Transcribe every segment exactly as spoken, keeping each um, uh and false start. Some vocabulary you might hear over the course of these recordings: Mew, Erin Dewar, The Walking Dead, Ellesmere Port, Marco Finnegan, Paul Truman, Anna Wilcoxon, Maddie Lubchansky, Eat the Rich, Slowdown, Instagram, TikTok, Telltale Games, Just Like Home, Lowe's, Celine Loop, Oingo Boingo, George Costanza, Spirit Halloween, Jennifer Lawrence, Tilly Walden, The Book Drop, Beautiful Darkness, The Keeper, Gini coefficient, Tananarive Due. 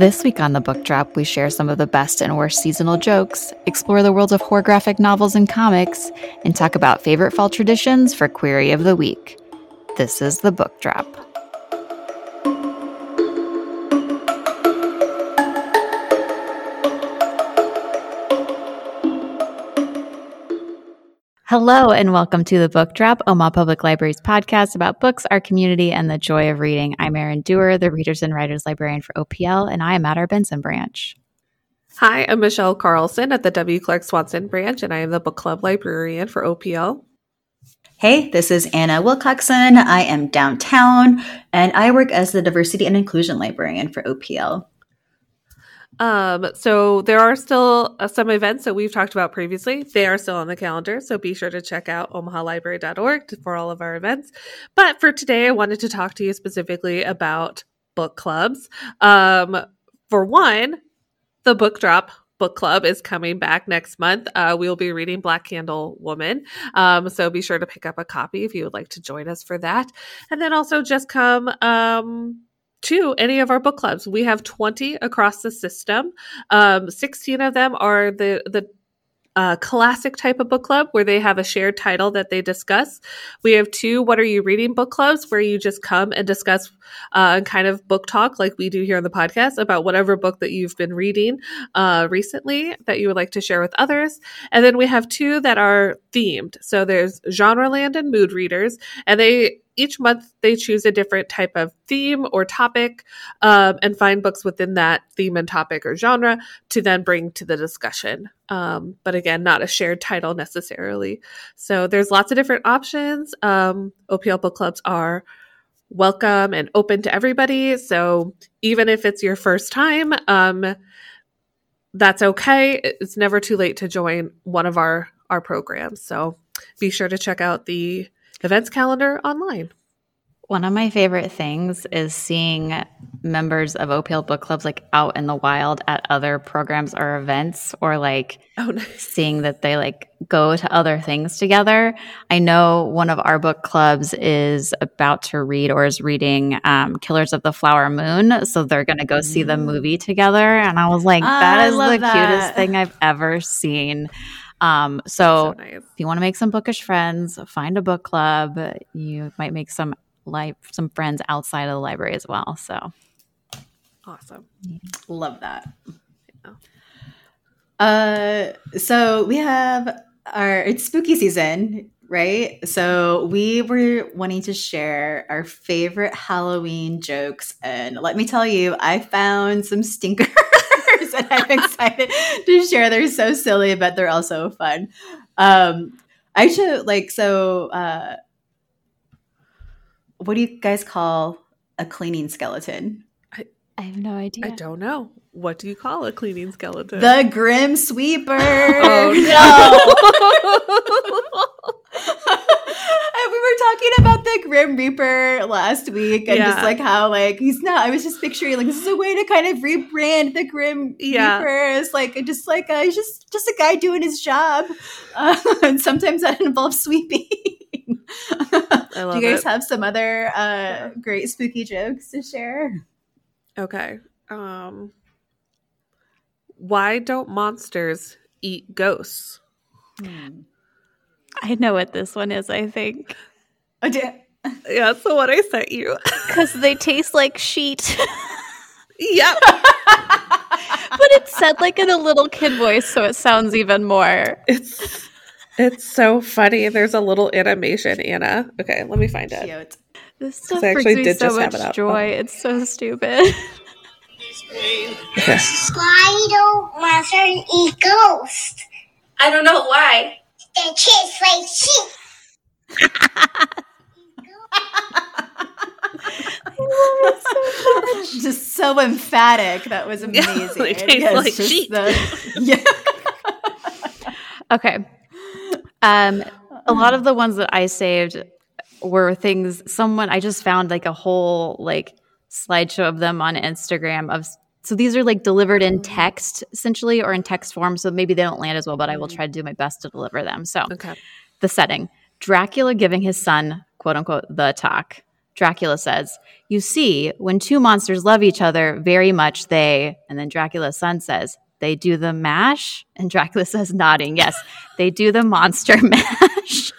This week on The Book Drop, we share some of the best and worst seasonal jokes, explore the world of horror graphic novels and comics, and talk about favorite fall traditions for Query of the Week. This is The Book Drop. Hello and welcome to The Book Drop, Omaha Public Library's podcast about books, our community, and the joy of reading. I'm Erin Dewar, the Readers and Writers Librarian for O P L, and I am at our Benson branch. Hi, I'm Michelle Carlson at the W. Clark Swanson branch, and I am the Book Club Librarian for O P L. Hey, this is Anna Wilcoxon. I am downtown, and I work as the Diversity and Inclusion Librarian for O P L. Um, so there are still uh, some events that we've talked about previously. They are still on the calendar, so be sure to check out omaha library dot org for all of our events. But for today, I wanted to talk to you specifically about book clubs. Um, for one, the Book Drop Book Club is coming back next month. Uh, we will be reading Black Candle Woman, um, so be sure to pick up a copy if you would like to join us for that. And then also just come... Um, to any of our book clubs. We have twenty across the system. Um, sixteen of them are the, the uh, classic type of book club where they have a shared title that they discuss. We have two What Are You Reading book clubs where you just come and discuss uh, kind of book talk like we do here on the podcast about whatever book that you've been reading uh, recently that you would like to share with others. And then we have two that are themed. So there's Genreland and Mood Readers, and they each month they choose a different type of theme or topic um, and find books within that theme and topic or genre to then bring to the discussion. Um, but again, not a shared title necessarily. So there's lots of different options. Um, O P L book clubs are welcome and open to everybody. So even if it's your first time, um, that's okay. It's never too late to join one of our, our programs. So be sure to check out the events calendar online. One of my favorite things is seeing members of O P L book clubs like out in the wild at other programs or events, or like oh, nice. seeing that they like go to other things together. I know one of our book clubs is about to read or is reading um, Killers of the Flower Moon. So they're going to go mm. see the movie together. And I was like, that oh, is the that. cutest thing I've ever seen. Um, so, so nice. If you want to make some bookish friends, find a book club. You might make some life, some friends outside of the library as well. So awesome. Yeah. Love that. Yeah. Uh, so we have our, it's spooky season, right? So we were wanting to share our favorite Halloween jokes. And let me tell you, I found some stinkers. And I'm excited to share. They're so silly, but they're also fun. Um, I should like, so uh, what do you guys call a cleaning skeleton? I, I have no idea. I don't know. What do you call a cleaning skeleton? The Grim Sweeper. Oh, no. And we were talking about the Grim Reaper last week, and yeah. just like how like he's not. I was just picturing like this is a way to kind of rebrand the Grim yeah. Reaper as like just like uh, just just a guy doing his job, uh, and sometimes that involves sweeping. I love Do you guys it. have some other uh, yeah. great spooky jokes to share? Okay, um, why don't monsters eat ghosts? Mm. I know what this one is, I think. I did. Yeah, that's the one I sent you. Because they taste like sheet. Yep. But it's said like in a little kid voice, so it sounds even more. It's it's so funny. There's a little animation, Anna. Okay, let me find it. Cute. This stuff brings me so much joy. It it's so stupid. Okay. Why don't monsters eat ghosts? I don't know why. They're just like sheep. I love it so much. Just so emphatic. That was amazing. They taste like sheep. Yeah. Okay. Um, a lot of the ones that I saved were things. Someone I just found like a whole like slideshow of them on Instagram of. So these are like delivered in text essentially or in text form. So maybe they don't land as well, but I will try to do my best to deliver them. So okay. The setting, Dracula giving his son, quote unquote, the talk. Dracula says, "You see, when two monsters love each other very much, they," and then Dracula's son says, "they do the mash." And Dracula says, nodding, "Yes, they do the monster mash."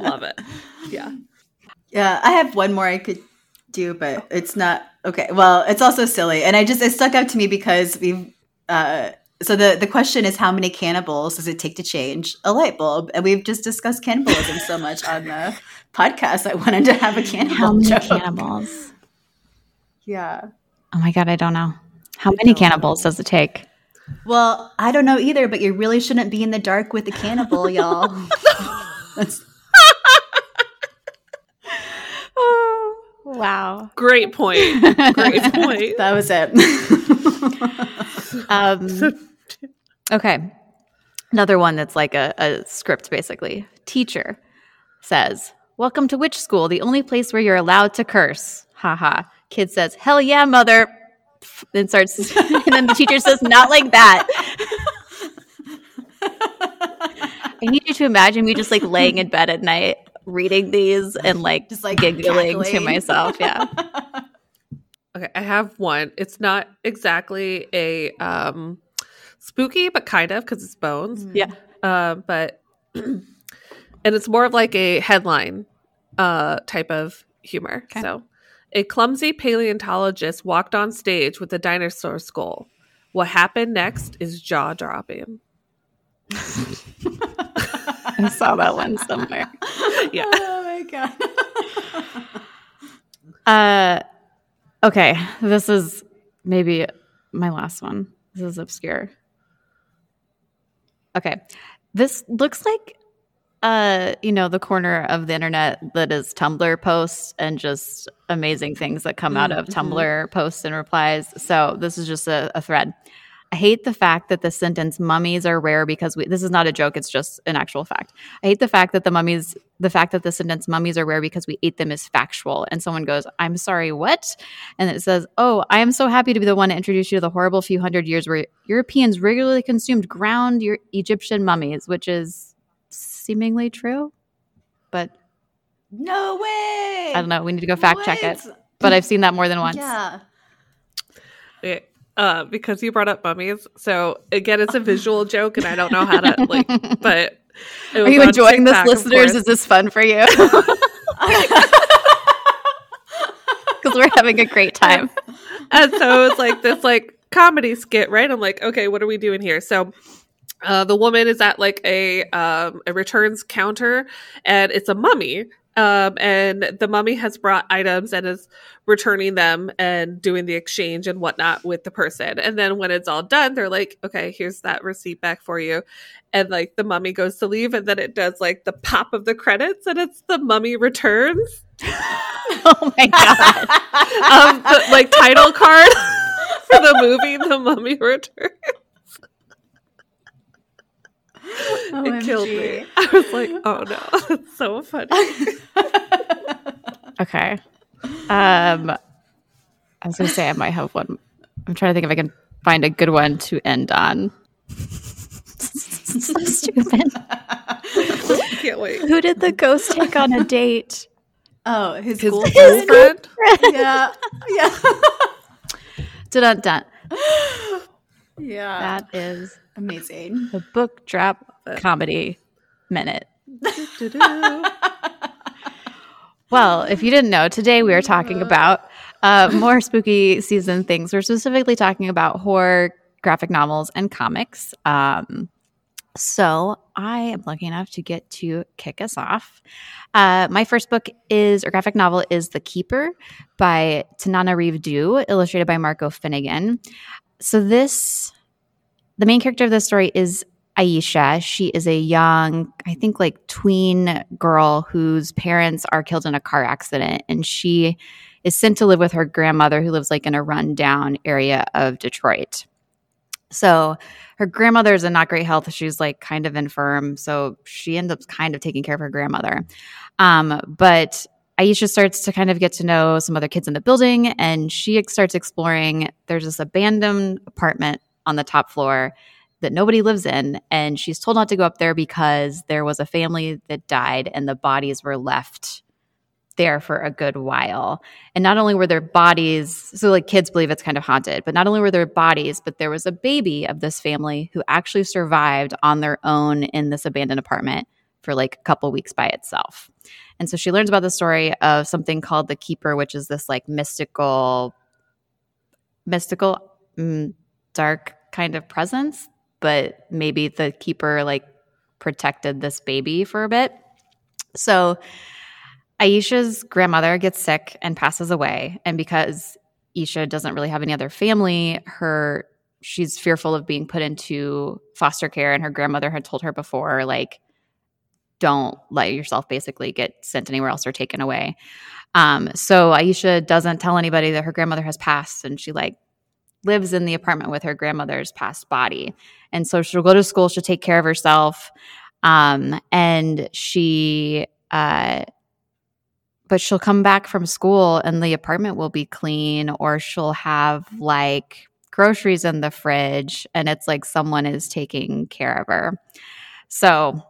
Love it. Yeah. Yeah. I have one more I could do, but it's not okay. Well, it's also silly. And I just, it stuck out to me because we've, uh, so the, the question is, how many cannibals does it take to change a light bulb? And we've just discussed cannibalism so much on the podcast. I wanted to have a cannibal How many joke. Cannibals? Yeah. Oh my God, I don't know. How I many cannibals know. Does it take? Well, I don't know either, but you really shouldn't be in the dark with a cannibal, y'all. That's- oh, wow. Great point. Great point. That was it. um, okay. Another one that's like a, a script, basically. Teacher says, "Welcome to witch school, the only place where you're allowed to curse. Ha ha." Kid says, "Hell yeah, mother." Then starts, and then the teacher says, "Not like that." I need you to imagine me just like laying in bed at night reading these and like just like giggling cackling. To myself. Yeah. Okay, I have one. It's not exactly a um, spooky, but kind of, because it's bones. Yeah. Uh, but and it's more of like a headline uh, type of humor. Okay. So, a clumsy paleontologist walked on stage with a dinosaur skull. What happened next is jaw-dropping. I saw that one somewhere. Yeah. Oh, my God. uh, okay. This is maybe my last one. This is obscure. Okay. This looks like, Uh, you know, the corner of the internet that is Tumblr posts and just amazing things that come out of mm-hmm. Tumblr posts and replies. So this is just a, a thread. "I hate the fact that the sentence 'mummies are rare because we' – this is not a joke. It's just an actual fact. "I hate the fact that the mummies – the fact that the sentence 'mummies are rare because we ate them' is factual." And someone goes, "I'm sorry, what?" And it says, "Oh, I am so happy to be the one to introduce you to the horrible few hundred years where Europeans regularly consumed ground Egyptian mummies," which is – seemingly true, but no way. I don't know. We need to go fact what? check it. But I've seen that more than once. Yeah. Okay. Uh, because you brought up mummies, so again, it's a visual joke, and I don't know how to like. But are you enjoying this, listeners? Is this fun for you? Because we're having a great time. And so it's like this like comedy skit, right? I'm like, okay, what are we doing here? So. Uh, the woman is at like a um, a returns counter, and it's a mummy. Um, and the mummy has brought items and is returning them and doing the exchange and whatnot with the person. And then when it's all done, they're like, "Okay, here's that receipt back for you." And like the mummy goes to leave, and then it does like the pop of the credits, and it's The Mummy Returns. Oh my God! um, the, like title card for the movie, The Mummy Returns. Oh, it M G. Killed me. I was like, oh no, that's so funny. Okay. Um, I was going to say I might have one. I'm trying to think if I can find a good one to end on. So stupid. Can't wait. Who did the ghost take on a date? Oh, his, his girlfriend? His girlfriend. Yeah. Yeah. Dun, dun. Yeah. That is... amazing. The book drop comedy minute. Well, if you didn't know, today we are talking about uh, more spooky season things. We're specifically talking about horror, graphic novels, and comics. Um, so I am lucky enough to get to kick us off. Uh, my first book is, or graphic novel is, The Keeper by Tananarive Due, illustrated by Marco Finnegan. So this... the main character of this story is Aisha. She is a young, I think like tween girl whose parents are killed in a car accident. And she is sent to live with her grandmother, who lives like in a rundown area of Detroit. So her grandmother is in not great health. She's like kind of infirm. So she ends up kind of taking care of her grandmother. Um, but Aisha starts to kind of get to know some other kids in the building. And she starts exploring. There's this abandoned apartment on the top floor that nobody lives in, and she's told not to go up there because there was a family that died and the bodies were left there for a good while. And not only were their bodies, so like kids believe it's kind of haunted, but not only were their bodies, but there was a baby of this family who actually survived on their own in this abandoned apartment for like a couple weeks by itself. And so she learns about the story of something called The Keeper, which is this like mystical, mystical, mm, dark kind of presence, but maybe the keeper like protected this baby for a bit. So Aisha's grandmother gets sick and passes away. And because Aisha doesn't really have any other family, her she's fearful of being put into foster care. And her grandmother had told her before, like, don't let yourself basically get sent anywhere else or taken away. Um, so Aisha doesn't tell anybody that her grandmother has passed, and she like lives in the apartment with her grandmother's past body. And so she'll go to school, she'll take care of herself. Um, and she uh, – but she'll come back from school and the apartment will be clean, or she'll have like groceries in the fridge, and it's like someone is taking care of her. So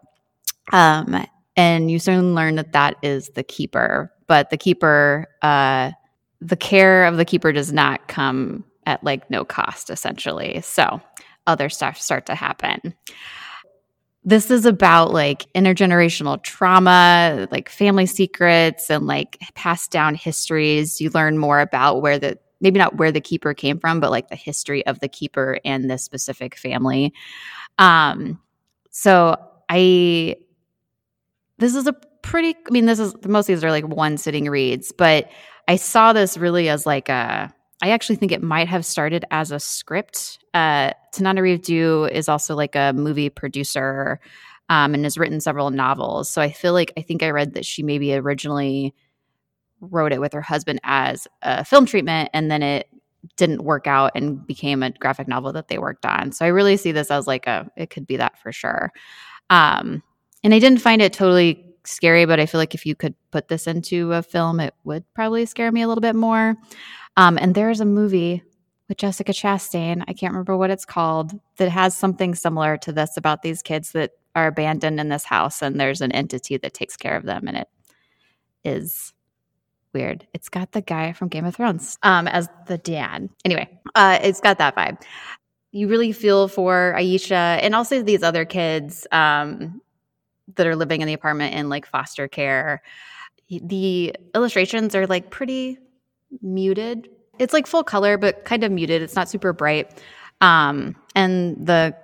um, – and you soon learn that that is the keeper. But the keeper uh, – the care of the keeper does not come – at like no cost, essentially. So other stuff start to happen. This is about like intergenerational trauma, like family secrets, and like passed down histories. You learn more about where the, maybe not where the keeper came from, but like the history of the keeper and this specific family. Um, so I, this is a pretty, I mean, this is, most of these are like one sitting reads, but I saw this really as like a, I actually think it might have started as a script. Uh, Tananarive Due is also like a movie producer um, and has written several novels. So I feel like I think I read that she maybe originally wrote it with her husband as a film treatment, and then it didn't work out and became a graphic novel that they worked on. So I really see this as like a, it could be that for sure. Um, and I didn't find it totally scary, but I feel like if you could put this into a film, it would probably scare me a little bit more. Um, and there is a movie with Jessica Chastain, I can't remember what it's called, that has something similar to this about these kids that are abandoned in this house, and there's an entity that takes care of them, and it is weird. It's got the guy from Game of Thrones um, as the dad. Anyway, uh, it's got that vibe. You really feel for Aisha and also these other kids um, that are living in the apartment in like foster care. The illustrations are like pretty muted. It's like full color, but kind of muted. It's not super bright. Um, and the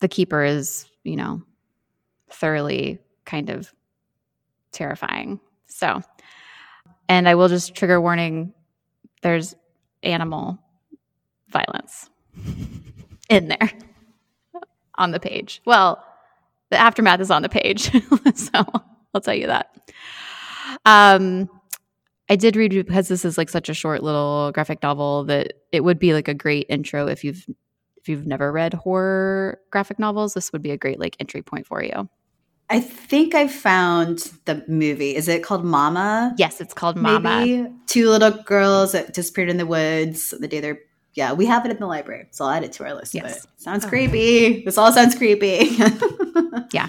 the keeper is, you know, thoroughly kind of terrifying. So, and I will just trigger warning, there's animal violence in there on the page. Well, the aftermath is on the page. So I'll tell you that. Um, I did read, because this is like such a short little graphic novel, that it would be like a great intro if you've if you've never read horror graphic novels. This would be a great like entry point for you. I think I found the movie. Is it called Mama? Yes, it's called Mama. Maybe? Two little girls that disappeared in the woods the day they're yeah. We have it in the library, so I'll add it to our list. Yes, but sounds oh. creepy. This all sounds creepy. yeah.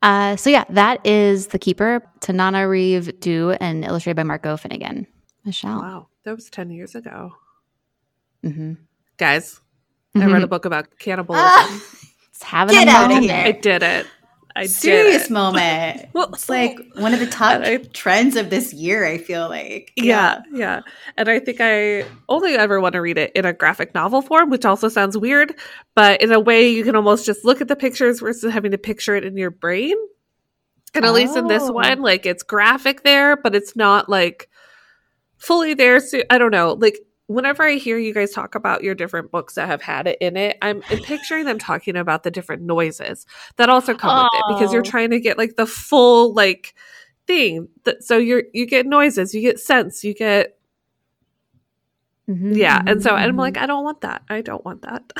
Uh, so yeah, that is The Keeper, Tananarive Due, and illustrated by Marco Finnegan. Michelle. Wow, that was ten years ago. Mm-hmm. Guys, mm-hmm. I read a book about cannibalism. Uh, it's having Get a out moment. Of here. I did it. I Serious did it. moment. Well, it's like one of the top I, trends of this year, I feel like. Yeah. yeah, yeah. And I think I only ever want to read it in a graphic novel form, which also sounds weird. But in a way, you can almost just look at the pictures versus having to picture it in your brain. And at oh. least in this one, like, it's graphic there, but it's not, like, fully there. So I don't know. Like, whenever I hear you guys talk about your different books that have had it in it, I'm picturing them talking about the different noises that also come oh. with it, because you're trying to get like the full like thing. So you're, you get noises, you get scents, you get, mm-hmm. yeah. And so and I'm like, I don't want that. I don't want that.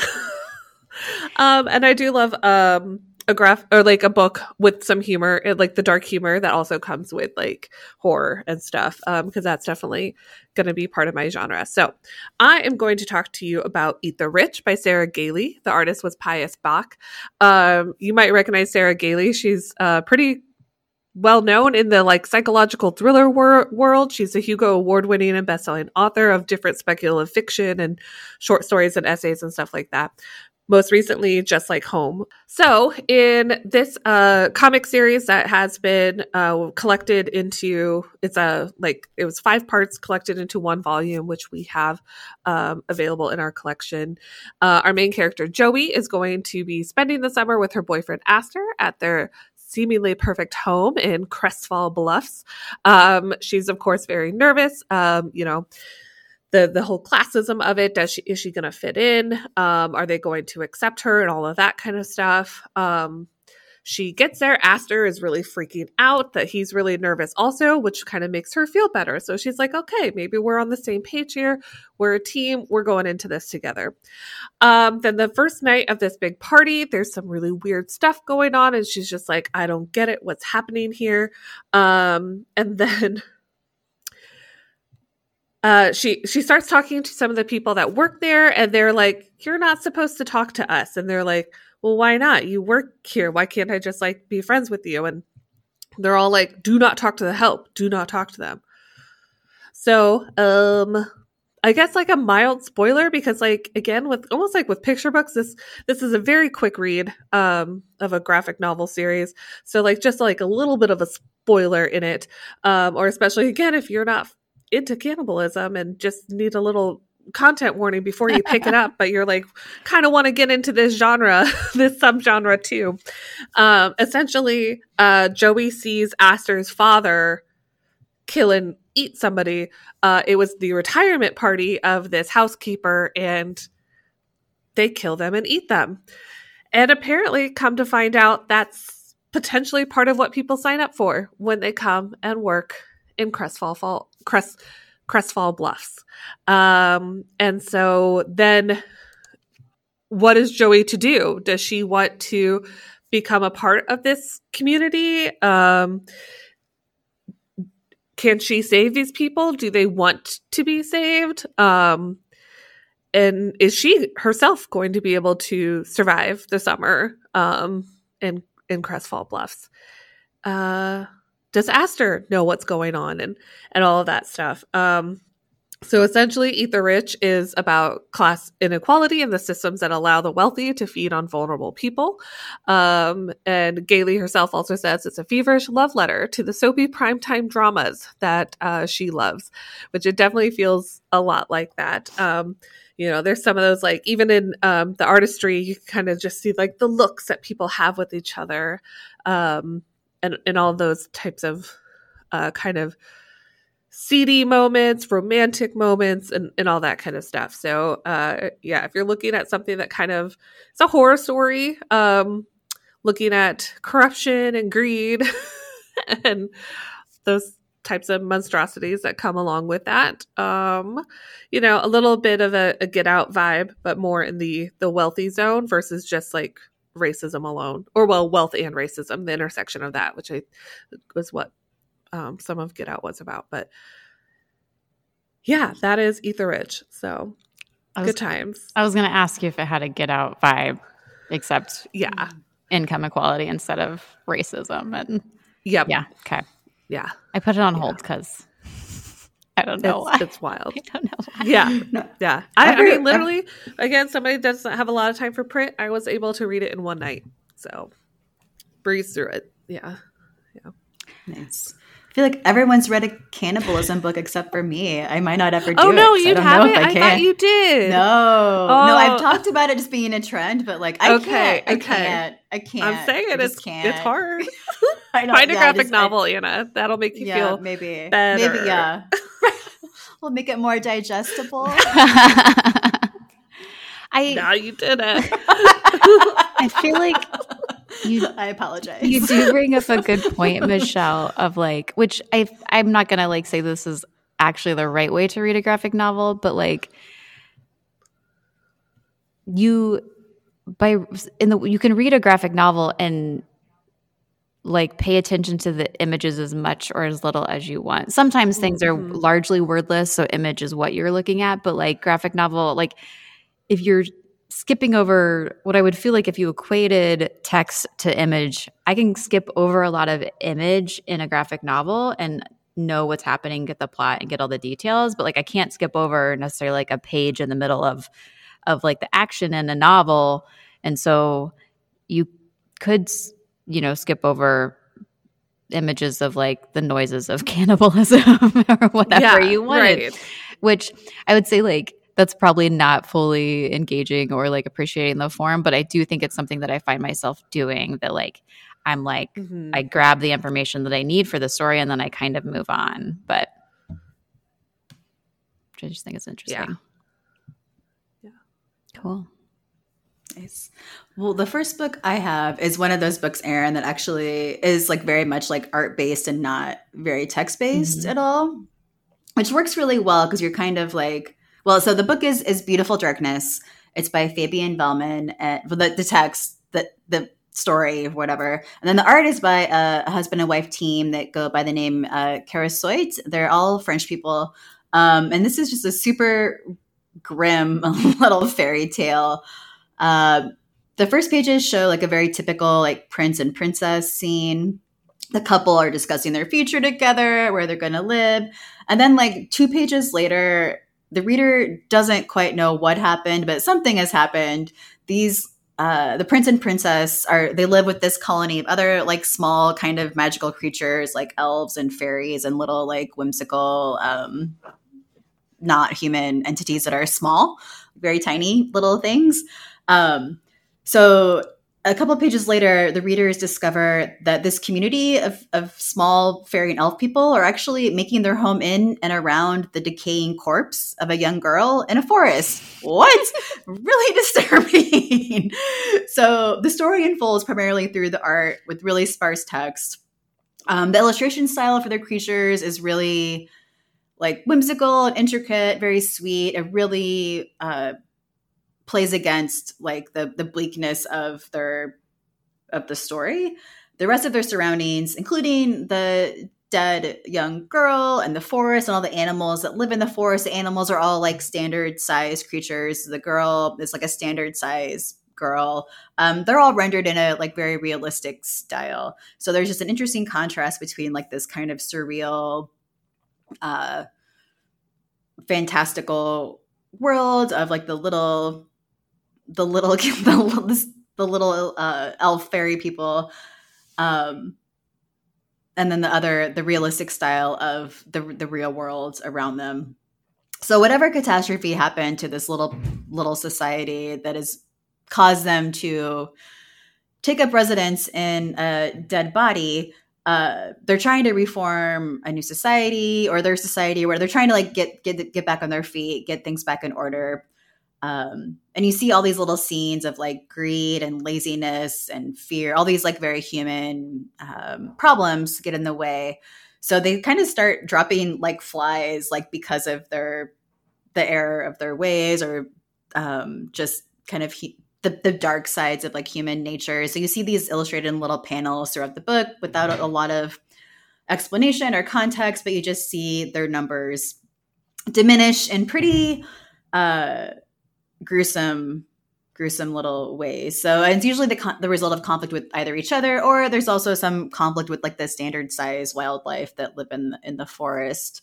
um, and I do love um, a graph or like a book with some humor, like the dark humor that also comes with like horror and stuff, um, because that's definitely going to be part of my genre. So I am going to talk to you about Eat the Rich by Sarah Gailey. The artist was Pius Bach. Um, you might recognize Sarah Gailey. She's uh, pretty well known in the like psychological thriller wor- world. She's a Hugo award-winning and best-selling author of different speculative fiction and short stories and essays and stuff like that. Most recently, Just Like Home. So in this uh, comic series that has been uh, collected into, it's a like it was five parts collected into one volume, which we have um, available in our collection. Uh, our main character, Joey, is going to be spending the summer with her boyfriend, Aster, at their seemingly perfect home in Crestfall Bluffs. Um, she's, of course, very nervous, um, you know, The the whole classism of it. Does she is she going to fit in? Um, are they going to accept her and all of that kind of stuff? Um, she gets there. Aster is really freaking out that he's really nervous also, which kind of makes her feel better. So she's like, okay, maybe we're on the same page here. We're a team. We're going into this together. Um, then the first night of this big party, there's some really weird stuff going on, and she's just like, I don't get it. What's happening here? Um, and then... Uh, she she starts talking to some of the people that work there, and they're like, you're not supposed to talk to us. And they're like, well, why not? You work here. Why can't I just like be friends with you? And they're all like, do not talk to the help. Do not talk to them. So um, I guess like a mild spoiler, because like, again, with almost like with picture books, this this is a very quick read um, of a graphic novel series. So like just like a little bit of a spoiler in it, um, or especially, again, if you're not into cannibalism and just need a little content warning before you pick it up, but you're like kind of want to get into this genre, this subgenre too. Um, essentially, uh, Joey sees Aster's father kill and eat somebody. Uh, it was the retirement party of this housekeeper, and they kill them and eat them. And apparently, come to find out, that's potentially part of what people sign up for when they come and work in Crestfall Fall, Crest, Crestfall Bluffs. Um, and so then what is Joey to do? Does she want to become a part of this community? Um, can she save these people? Do they want to be saved? Um, and is she herself going to be able to survive the summer um, in, in Crestfall Bluffs? Uh Does Aster know what's going on and, and all of that stuff? Um, so essentially, Eat the Rich is about class inequality and the systems that allow the wealthy to feed on vulnerable people. Um, and Gailey herself also says it's a feverish love letter to the soapy primetime dramas that uh, she loves, which it definitely feels a lot like that. Um, you know, there's some of those, like, even in um, the artistry, you kind of just see, like, the looks that people have with each other. Um And, and all those types of uh, kind of seedy moments, romantic moments, and, and all that kind of stuff. So, uh, yeah, if you're looking at something that kind of – it's a horror story, um, looking at corruption and greed and those types of monstrosities that come along with that. Um, you know, a little bit of a, a Get Out vibe, but more in the the wealthy zone versus just like – racism alone, or well, wealth and racism, the intersection of that, which I was what um, some of Get Out was about. But yeah, that is Eat the Rich. So was, good times. I was going to ask you if it had a Get Out vibe, except yeah, income equality instead of racism. And yep. yeah, okay, yeah. I put it on yeah. hold because I don't know it's, why. It's wild. I don't know why. Yeah. No. Yeah. I, I mean, literally, again, somebody doesn't have a lot of time for print. I was able to read it in one night. So breeze through it. Yeah. Yeah. Nice. I feel like everyone's read a cannibalism book except for me. I might not ever do oh, it. Oh, no, you haven't? I, I thought you did. No. Oh. No, I've talked about it just being a trend, but like, I okay, can't. I okay. can't. I can't. I'm saying it. It's, can't. it's hard. I don't, Find yeah, a graphic just, novel, I, Anna. That'll make you yeah, feel maybe. better. Maybe, yeah. We'll make it more digestible. I No, you did it. I feel like you I apologize. You do bring up a good point, Michelle, of like, which I I'm not gonna like say this is actually the right way to read a graphic novel, but like you by in the you can read a graphic novel and like pay attention to the images as much or as little as you want. Sometimes things are mm-hmm. largely wordless, so image is what you're looking at. But like graphic novel, like if you're skipping over what I would feel like if you equated text to image. I can skip over a lot of image in a graphic novel and know what's happening, get the plot and get all the details, but like I can't skip over necessarily like a page in the middle of of like the action in a novel. And so you could, you know, skip over images of like the noises of cannibalism or whatever yeah, you wanted, right. Which I would say like that's probably not fully engaging or like appreciating the form, but I do think it's something that I find myself doing, that like I'm like mm-hmm. I grab the information that I need for the story and then I kind of move on. But I just think it's interesting. Yeah. Yeah. Cool. Nice. Well, the first book I have is one of those books, Erin, that actually is like very much like art based and not very text based mm-hmm. at all, which works really well because you're kind of like. Well, so the book is is Beautiful Darkness. It's by Fabien Vehlmann, and the, the text, the the story, whatever. And then the art is by a, a husband and wife team that go by the name uh, Kerascoët. They're all French people. Um, and this is just a super grim little fairy tale. Uh, the first pages show like a very typical like prince and princess scene. The couple are discussing their future together, where they're going to live. And then like two pages later, the reader doesn't quite know what happened, but something has happened. These, uh, the prince and princess are, they live with this colony of other like small kind of magical creatures like elves and fairies and little like whimsical, um, not human entities that are small, very tiny little things. Um, so a couple of pages later, the readers discover that this community of, of small fairy and elf people are actually making their home in and around the decaying corpse of a young girl in a forest. What? Really disturbing. So the story unfolds primarily through the art with really sparse text. Um, the illustration style for their creatures is really like whimsical and intricate, very sweet, a really uh, – plays against like the the bleakness of their of the story. The rest of their surroundings, including the dead young girl and the forest and all the animals that live in the forest. The animals are all like standard size creatures. The girl is like a standard size girl. Um, they're all rendered in a like very realistic style. So there's just an interesting contrast between like this kind of surreal, uh, fantastical world of like the little the little the, the little uh, elf fairy people, um, and then the other the realistic style of the the real world around them. So whatever catastrophe happened to this little little society that has caused them to take up residence in a dead body, uh, they're trying to reform a new society or their society where they're trying to like get get get back on their feet, get things back in order. Um, and you see all these little scenes of like greed and laziness and fear, all these like very human um, problems get in the way. So they kind of start dropping like flies, like because of their, the error of their ways or um, just kind of he- the, the dark sides of like human nature. So you see these illustrated little panels throughout the book without a lot of explanation or context, but you just see their numbers diminish in pretty, uh, gruesome, gruesome little ways. So and it's usually the con- the result of conflict with either each other, or there's also some conflict with like the standard size wildlife that live in the, in the forest.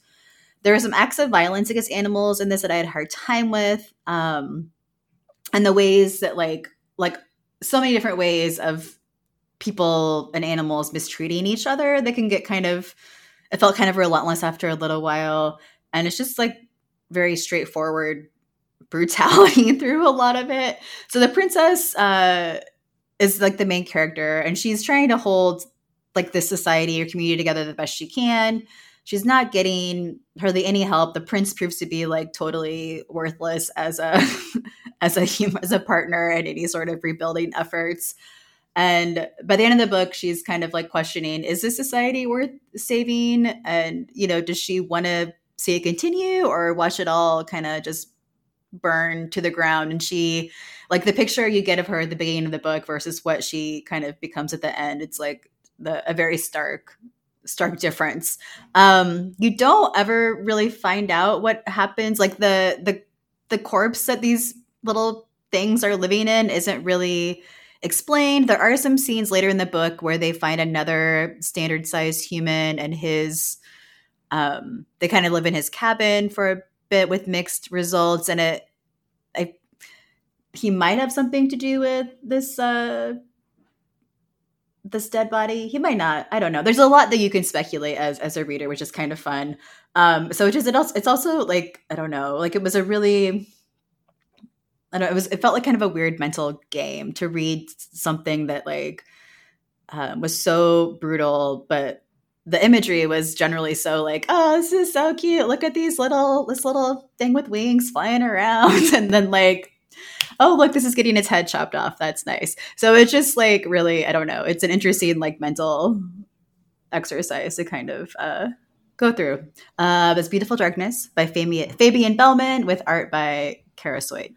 There are some acts of violence against animals in this that I had a hard time with, um, and the ways that like like so many different ways of people and animals mistreating each other. They can get kind of it felt kind of relentless after a little while, and it's just like very straightforward brutality through a lot of it. So the princess uh, is like the main character, and she's trying to hold like this society or community together the best she can. She's not getting hardly any help. The prince proves to be like totally worthless as a as a human, as a partner in any sort of rebuilding efforts. And by the end of the book, she's kind of like questioning: is this society worth saving? And you know, does she want to see it continue or watch it all kind of just burn to the ground? And she like the picture you get of her at the beginning of the book versus what she kind of becomes at the end, it's like the a very stark stark difference. Um you don't ever really find out what happens. Like the the the corpse that these little things are living in isn't really explained. There are some scenes later in the book where they find another standard-sized human and his um, – they kind of live in his cabin for a bit with mixed results. And it, I, he might have something to do with this uh, – this dead body. He might not. I don't know. There's a lot that you can speculate as as a reader, which is kind of fun. Um, so it just it also it's also like I don't know. Like it was a really I don't know. It was it felt like kind of a weird mental game to read something that like um, was so brutal, but the imagery was generally so like, oh, this is so cute. Look at these little this little thing with wings flying around, and then like, oh, look, this is getting its head chopped off. That's nice. So it's just like really, I don't know. It's an interesting like mental exercise to kind of uh, go through. Uh, it's Beautiful Darkness by Fabien Vehlmann with art by Kerascoët.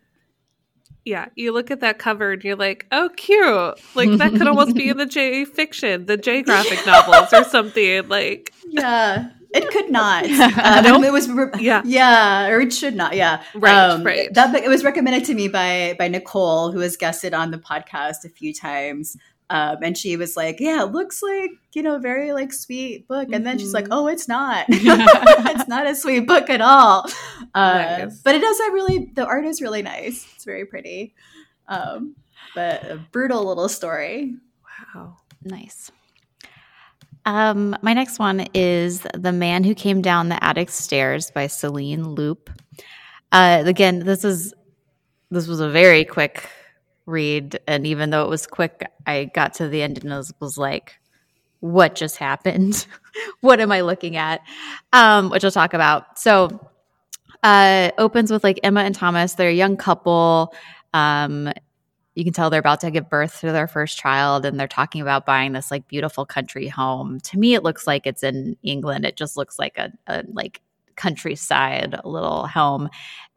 Yeah, you look at that cover and you're like, oh, cute. Like that could almost be in the J fiction, the J graphic novels or something. Like, yeah. It could not. Um, nope. It was, re- yeah, yeah, or it should not. Yeah, right, um, right. That it was recommended to me by by Nicole, who has guested on the podcast a few times, um, and she was like, "Yeah, it looks like you know, very like sweet book," and mm-hmm. then she's like, "Oh, it's not. It's not a sweet book at all." Uh, nice. But it does have really. The art is really nice. It's very pretty, um, but a brutal little story. Wow, nice. Um, my next one is The Man Who Came Down the Attic Stairs by Celine Loop. Uh, again, this is this was a very quick read, and even though it was quick, I got to the end and was, was like, what just happened? What am I looking at? Um, which I'll talk about. So uh, opens with like Emma and Thomas. They're a young couple. Um You can tell they're about to give birth to their first child, and they're talking about buying this like beautiful country home. To me, it looks like it's in England. It just looks like a, a like countryside little home.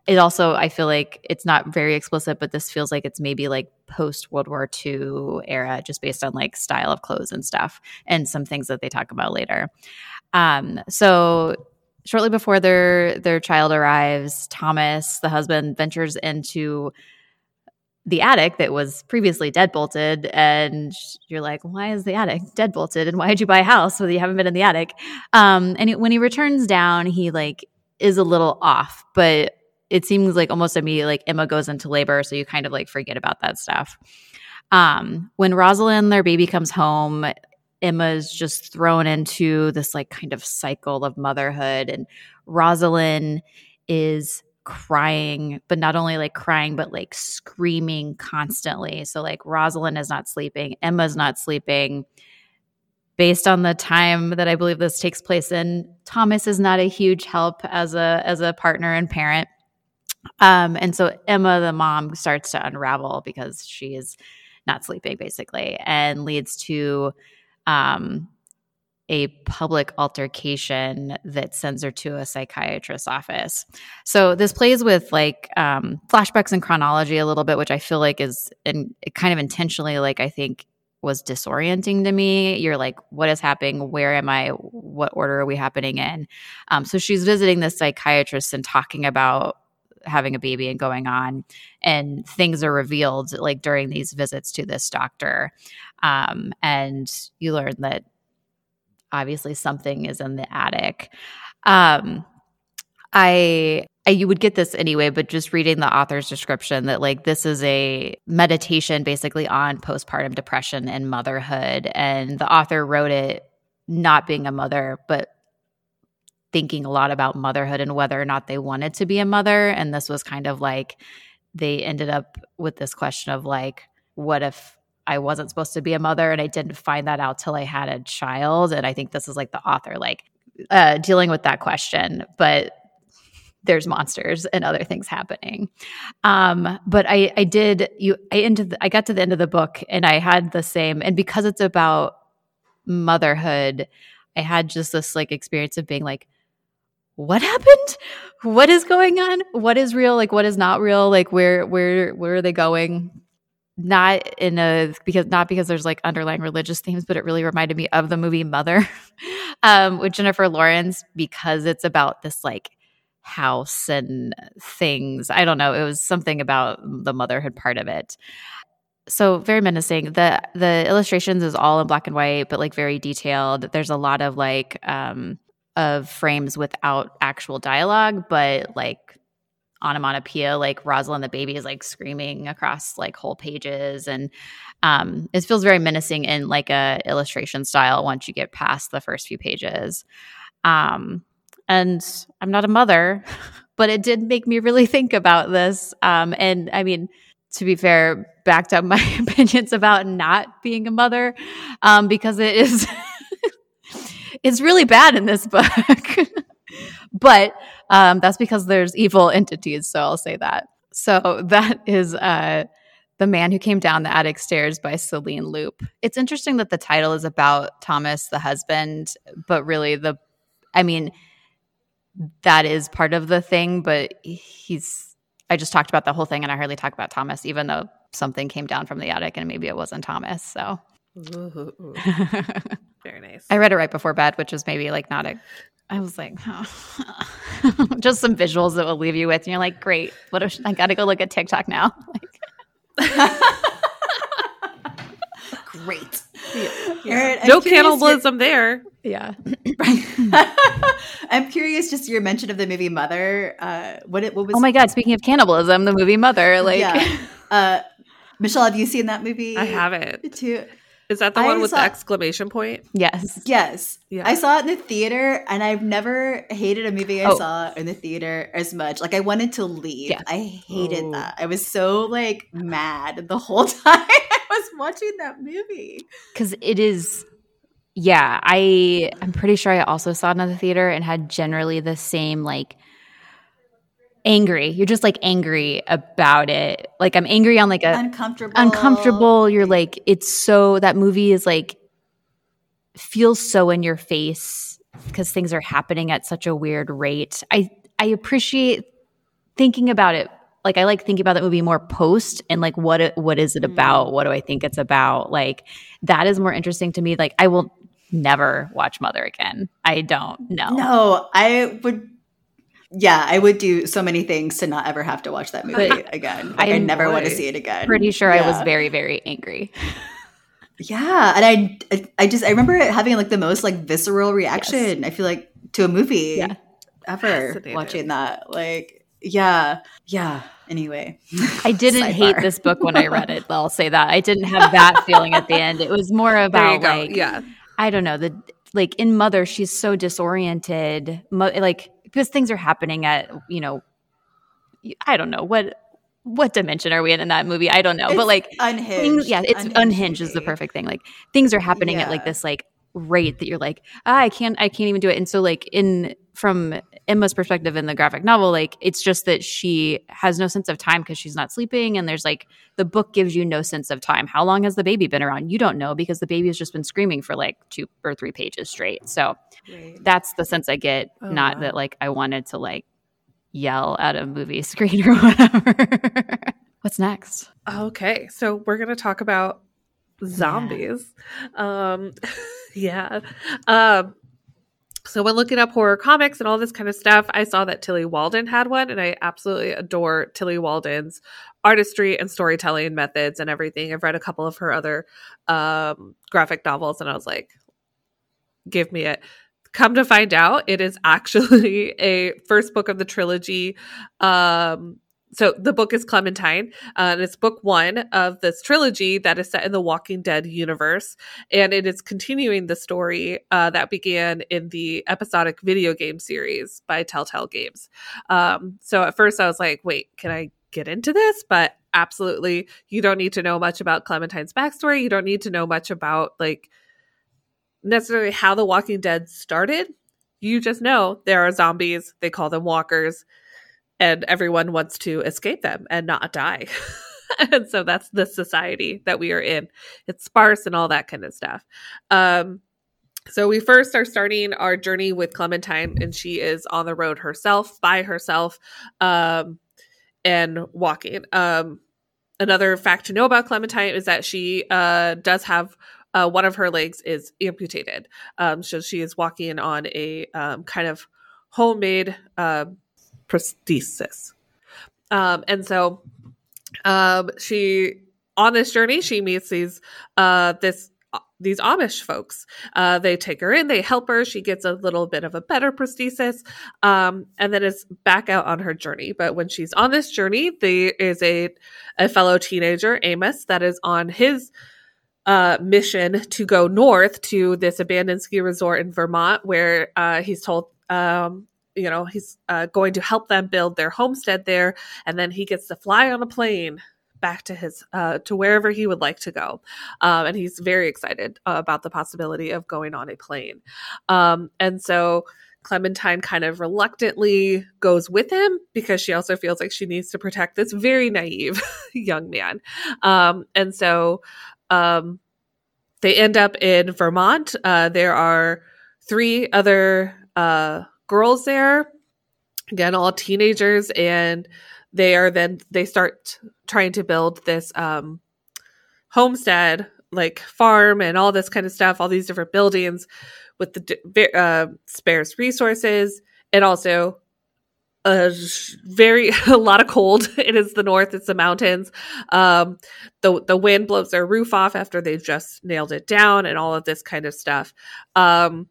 It also, I feel like it's not very explicit, but this feels like it's maybe like post World War Two era, just based on like style of clothes and stuff, and some things that they talk about later. Um, so. Shortly before their their child arrives, Thomas, the husband, ventures into the attic that was previously deadbolted, and you're like, why is the attic deadbolted, and why did you buy a house when you haven't been in the attic? Um, and it, when he returns down, he like is a little off, but it seems like almost immediately like Emma goes into labor, so you kind of like forget about that stuff. Um, when Rosalind, their baby, comes home, Emma's just thrown into this like kind of cycle of motherhood, and Rosalind is crying, but not only like crying, but like screaming constantly. So like Rosalind is not sleeping. Emma's not sleeping. Based on the time that I believe this takes place in, Thomas is not a huge help as a as a partner and parent. Um, and so Emma, the mom, starts to unravel because she is not sleeping basically, and leads to um, a public altercation that sends her to a psychiatrist's office. So this plays with like um, flashbacks and chronology a little bit, which I feel like is in, kind of intentionally like I think was disorienting to me. You're like, what is happening? Where am I? What order are we happening in? Um, so she's visiting this psychiatrist and talking about having a baby and going on, and things are revealed like during these visits to this doctor. Um, and you learn that obviously something is in the attic. Um, I, I you would get this anyway, but just reading the author's description that like this is a meditation basically on postpartum depression and motherhood. And the author wrote it not being a mother, but thinking a lot about motherhood and whether or not they wanted to be a mother. And this was kind of like they ended up with this question of like, what if I wasn't supposed to be a mother, and I didn't find that out till I had a child? And I think this is like the author like uh, dealing with that question, but there's monsters and other things happening. Um, but I, I did you I ended I got to the end of the book, and I had the same, and because it's about motherhood, I had just this like experience of being like, what happened? What is going on? What is real? Like what is not real? Like where where where are they going? Not in a because not because there's like underlying religious themes, but it really reminded me of the movie Mother um, with Jennifer Lawrence, because it's about this like house and things. I don't know. It was something about the motherhood part of it. So very menacing. The the illustrations is all in black and white, but like very detailed. There's a lot of like um, of frames without actual dialogue, but like onomatopoeia, like Rosalind the baby is like screaming across like whole pages. And um, it feels very menacing in like a illustration style once you get past the first few pages. Um, and I'm not a mother, but it did make me really think about this. Um, and I mean, to be fair, backed up my opinions about not being a mother um, because it is it's really bad in this book. But um, that's because there's evil entities, so I'll say that. So that is uh, The Man Who Came Down the Attic Stairs by Celine Loop. It's interesting that the title is about Thomas, the husband, but really the – I mean, that is part of the thing, but he's – I just talked about the whole thing and I hardly talk about Thomas, even though something came down from the attic and maybe it wasn't Thomas, so – Ooh, very nice. I read it right before bed, which is maybe like not a I was like oh. Just some visuals that will leave you with and you're like, great, what if I gotta go look at TikTok now, like great. Yeah. Yeah. Right, no cannibalism there. Yeah. I'm curious just your mention of the movie Mother. Uh what it what was Oh my god, speaking of cannibalism, the movie Mother, like yeah. uh Michelle, have you seen that movie? I haven't. Too? Is that the I one with saw, the exclamation point? Yes. Yes. Yeah. I saw it in the theater, and I've never hated a movie I oh. saw in the theater as much. Like, I wanted to leave. Yeah. I hated oh. that. I was so, like, mad the whole time I was watching that movie. Because it is – yeah. I, I'm pretty sure I also saw it in the theater and had generally the same, like – angry. You're just like angry about it. Like I'm angry on like a uncomfortable. Uncomfortable. You're like, it's so that movie is like feels so in your face because things are happening at such a weird rate. I I appreciate thinking about it. Like I like thinking about that movie more post and like what it, what is it mm. about? What do I think it's about? Like that is more interesting to me. Like I will never watch Mother again. I don't know. No, I would. Yeah, I would do so many things to not ever have to watch that movie but again. Like, I never want to see it again. Pretty sure yeah. I was very, very angry. Yeah, and I, I just I remember having like the most like visceral reaction. Yes. I feel like to a movie yeah. ever watching that. Like, yeah, yeah. Anyway, I didn't hate this book when I read it. I'll say that I didn't have that feeling at the end. It was more about like yeah. I don't know the like in Mother she's so disoriented mo- like. Because things are happening at, you know, I don't know what what dimension are we in in that movie? I don't know, it's but like unhinged. Things, yeah, it's unhinged, unhinged is the perfect thing. Like things are happening yeah. at like this like rate that you're like, ah, I can't, I can't even do it. And so like in from Emma's perspective in the graphic novel, like it's just that she has no sense of time because she's not sleeping, and there's like the book gives you no sense of time. How long has the baby been around? You don't know because the baby has just been screaming for like two or three pages straight. So right. that's the sense I get. Oh, not wow. that like I wanted to like yell at a movie screen or whatever. What's next? Okay, so we're gonna talk about zombies. Yeah. Um, yeah. Um, So when looking up horror comics and all this kind of stuff, I saw that Tilly Walden had one, and I absolutely adore Tilly Walden's artistry and storytelling methods and everything. I've read a couple of her other um, graphic novels, and I was like, give me it. Come to find out, it is actually a first book of the trilogy. Um, so the book is Clementine, uh, and it's book one of this trilogy that is set in the Walking Dead universe. And it is continuing the story uh, that began in the episodic video game series by Telltale Games. Um, so at first I was like, wait, can I get into this? But absolutely, you don't need to know much about Clementine's backstory. You don't need to know much about like necessarily how the Walking Dead started. You just know there are zombies. They call them walkers. And everyone wants to escape them and not die. And so that's the society that we are in. It's sparse and all that kind of stuff. Um, so we first are starting our journey with Clementine, and she is on the road herself, by herself, um, and walking. Um, another fact to know about Clementine is that she uh, does have uh, one of her legs is amputated. Um, so she is walking on a um, kind of homemade uh prosthesis. Um, and so um, she, on this journey, she meets these uh, this these Amish folks. Uh, they take her in, they help her. She gets a little bit of a better prosthesis, um, and then is back out on her journey. But when she's on this journey, there is a, a fellow teenager, Amos, that is on his uh, mission to go north to this abandoned ski resort in Vermont, where uh, he's told, um, you know, he's uh, going to help them build their homestead there. And then he gets to fly on a plane back to his uh, to wherever he would like to go, um, and he's very excited uh, about the possibility of going on a plane. Um, and so Clementine kind of reluctantly goes with him because she also feels like she needs to protect this very naive young man. Um, and so um, they end up in Vermont. Uh, there are three other uh, girls there, again all teenagers, and they are then they start trying to build this um, homestead, like farm and all this kind of stuff, all these different buildings with the uh, sparse resources, and also a very a lot of cold. It is the north; it's the mountains. Um, the the wind blows their roof off after they've just nailed it down, and all of this kind of stuff. Um,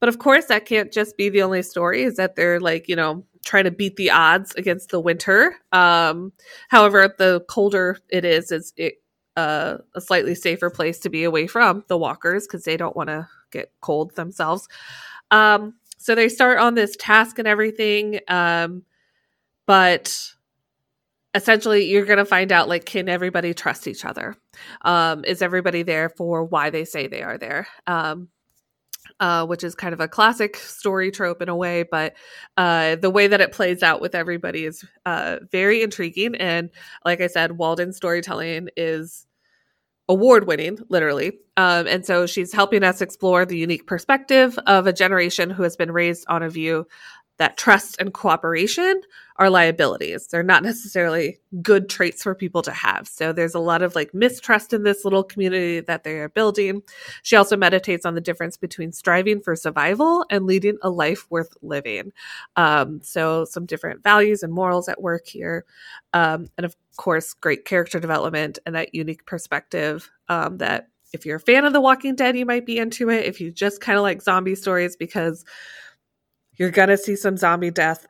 but of course, that can't just be the only story. Is that they're like you know. trying to beat the odds against the winter. Um, however, the colder it is, it's it, uh, a slightly safer place to be away from the walkers because they don't want to get cold themselves. Um, so they start on this task and everything. Um, but essentially, you're going to find out, like, can everybody trust each other? Um, is everybody there for why they say they are there? Um, Uh, which is kind of a classic story trope in a way, but uh, the way that it plays out with everybody is uh, very intriguing. And like I said, Walden storytelling is award-winning, literally. Um, and so she's helping us explore the unique perspective of a generation who has been raised on a view that trust and cooperation are liabilities. They're not necessarily good traits for people to have. So there's a lot of like mistrust in this little community that they are building. She also meditates on the difference between striving for survival and leading a life worth living. Um, so some different values and morals at work here. Um, and of course, great character development and that unique perspective um, that if you're a fan of The Walking Dead, you might be into it. If you just kind of like zombie stories, because you're going to see some zombie death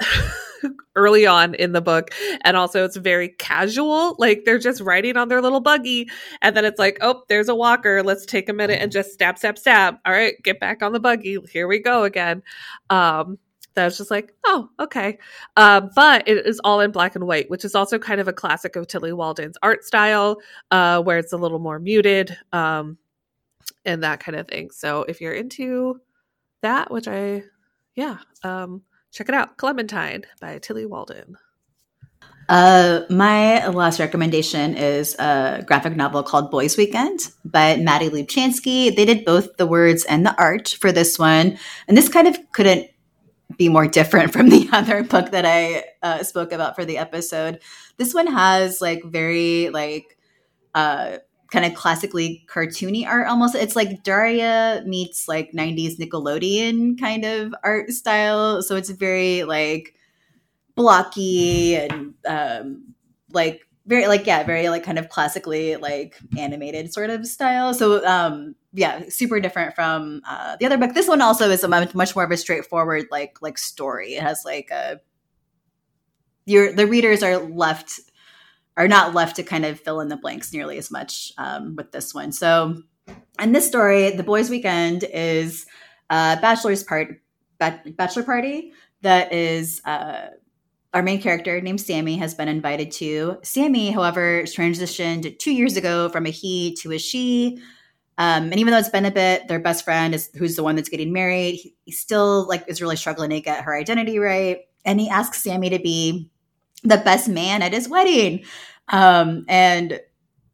early on in the book. And also it's very casual. Like they're just riding on their little buggy. And then it's like, oh, there's a walker. Let's take a minute and just stab, stab, stab. All right, get back on the buggy. Here we go again. Um, that was just like, oh, okay. Uh, but it is all in black and white, which is also kind of a classic of Tilly Walden's art style, uh, where it's a little more muted um, and that kind of thing. So if you're into that, which I... Yeah, um, check it out. Clementine by Tilly Walden. Uh, my last recommendation is a graphic novel called Boys Weekend by Maddie Lubchansky. They did both the words and the art for this one. And this kind of couldn't be more different from the other book that I uh, spoke about for the episode. This one has like very like uh, kind of classically cartoony art almost. It's like Daria meets like nineties Nickelodeon kind of art style. So it's very like blocky and um, like very like, yeah, very like kind of classically like animated sort of style. So um, yeah, super different from uh, the other book. This one also is a much more of a straightforward like like story. It has like a, your the readers are left are not left to kind of fill in the blanks nearly as much um, with this one. So in this story, the Boys' Weekend is a bachelor's part, bachelor party that is uh, our main character named Sammy has been invited to. Sammy, however, transitioned two years ago from a he to a she. Um, and even though it's been a bit, their best friend is who's the one that's getting married. He, he still like is really struggling to get her identity right. And he asks Sammy to be the best man at his wedding. Um, and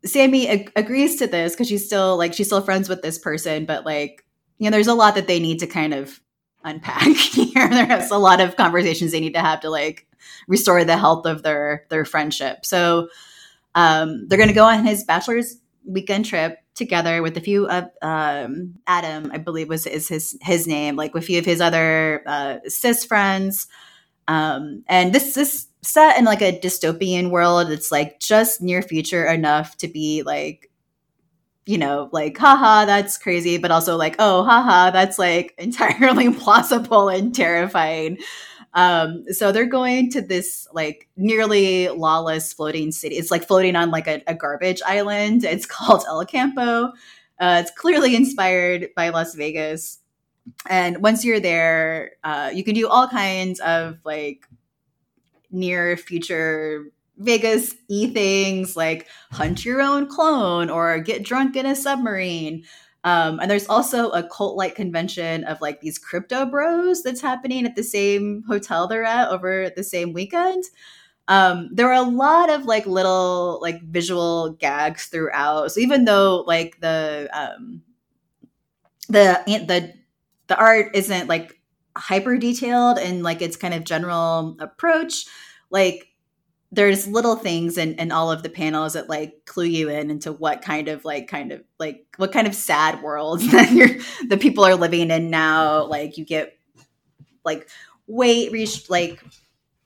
Sammy ag- agrees to this because she's still like, she's still friends with this person, but like, you know, there's a lot that they need to kind of unpack here. There's a lot of conversations they need to have to like restore the health of their, their friendship. So um, they're going to go on his bachelor's weekend trip together with a few of um, Adam, I believe was is his, his name, like with a few of his other uh, cis friends. Um, and this is set in like a dystopian world. It's like just near future enough to be like, you know, like, haha, that's crazy. But also like, oh, haha, that's like entirely plausible and terrifying. Um, so they're going to this like nearly lawless floating city. It's like floating on like a, a garbage island. It's called El Campo. Uh, it's clearly inspired by Las Vegas. And once you're there, uh, you can do all kinds of like near future Vegas-y things, like hunt your own clone or get drunk in a submarine. Um, and there's also a cult-like convention of like these crypto bros that's happening at the same hotel they're at over the same weekend. Um, there are a lot of like little like visual gags throughout. So even though like the um, the the the art isn't like hyper detailed and like its kind of general approach, like there's little things in, in all of the panels that like clue you in into what kind of like kind of like what kind of sad world that you're, the people are living in now. Like you get like weight rest- like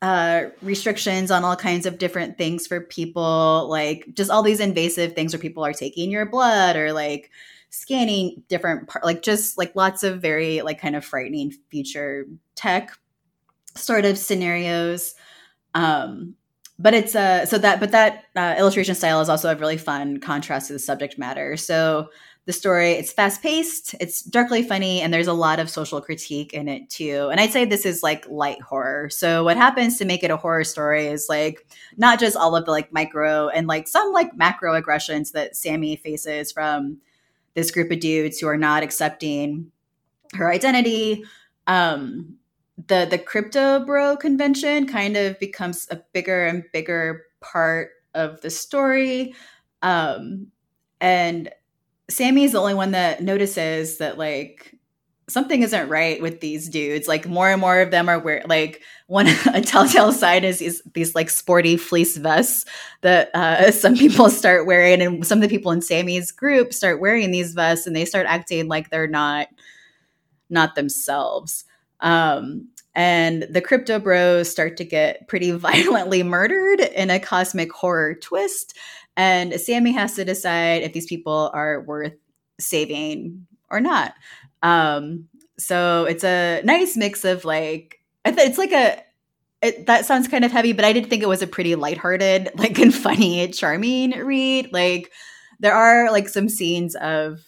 uh, restrictions on all kinds of different things for people, like just all these invasive things where people are taking your blood or like scanning different part, like just like lots of very like kind of frightening future tech sort of scenarios. Um, But it's uh, so that but that uh, illustration style is also a really fun contrast to the subject matter. So the story, it's fast paced, it's darkly funny, and there's a lot of social critique in it too. And I'd say this is like light horror. So what happens to make it a horror story is like not just all of the like micro and like some like macro aggressions that Sammy faces from this group of dudes who are not accepting her identity. Um, The the crypto bro convention kind of becomes a bigger and bigger part of the story. Um, and Sammy's the only one that notices that like something isn't right with these dudes. Like more and more of them are wearing like one a telltale sign is, is these like sporty fleece vests that uh, some people start wearing, and some of the people in Sammy's group start wearing these vests, and they start acting like they're not not themselves. Um, and the crypto bros start to get pretty violently murdered in a cosmic horror twist. And Sammy has to decide if these people are worth saving or not. Um, so it's a nice mix of like, I th- it's like a, it, that sounds kind of heavy, but I did think it was a pretty lighthearted, like and funny, charming read. Like there are like some scenes of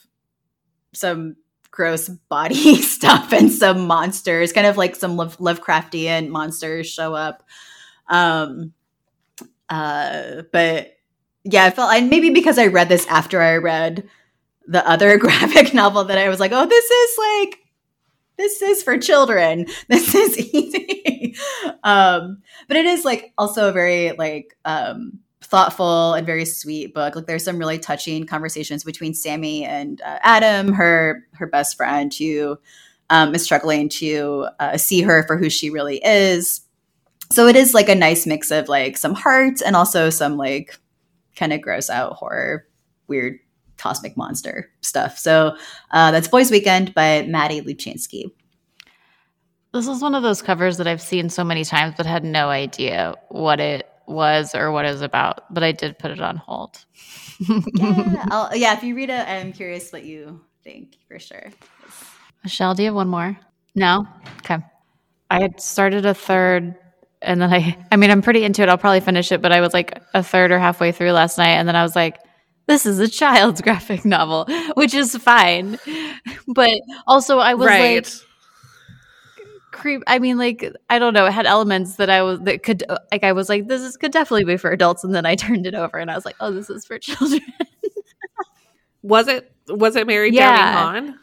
some gross body stuff and some monsters, kind of like some Love- Lovecraftian monsters show up. Um, uh, but yeah, I felt, and maybe because I read this after I read the other graphic novel, that I was like, oh, this is like, this is for children. This is easy. um, but it is like also a very like, um, thoughtful and very sweet book. Like there's some really touching conversations between Sammy and uh, Adam, her her best friend, who um, is struggling to uh, see her for who she really is. So it is like a nice mix of like some heart and also some like kind of gross out horror, weird cosmic monster stuff. So uh, that's Boys Weekend by Maddie Lubchansky. This is one of those covers that I've seen so many times but had no idea what it was or what is about, but I did put it on hold. yeah, I'll, yeah. If you read it, I'm curious what you think for sure. Michelle, do you have one more? No? Okay. I had started a third, and then I, I mean, I'm pretty into it. I'll probably finish it, but I was like a third or halfway through last night, and then I was like, this is a child's graphic novel, which is fine. But also I was right. like, creep I mean like I don't know, it had elements that I was that could like I was like this is could definitely be for adults, and then I turned it over and I was like, oh, this is for children. was it was it Mary yeah. Downey Hahn?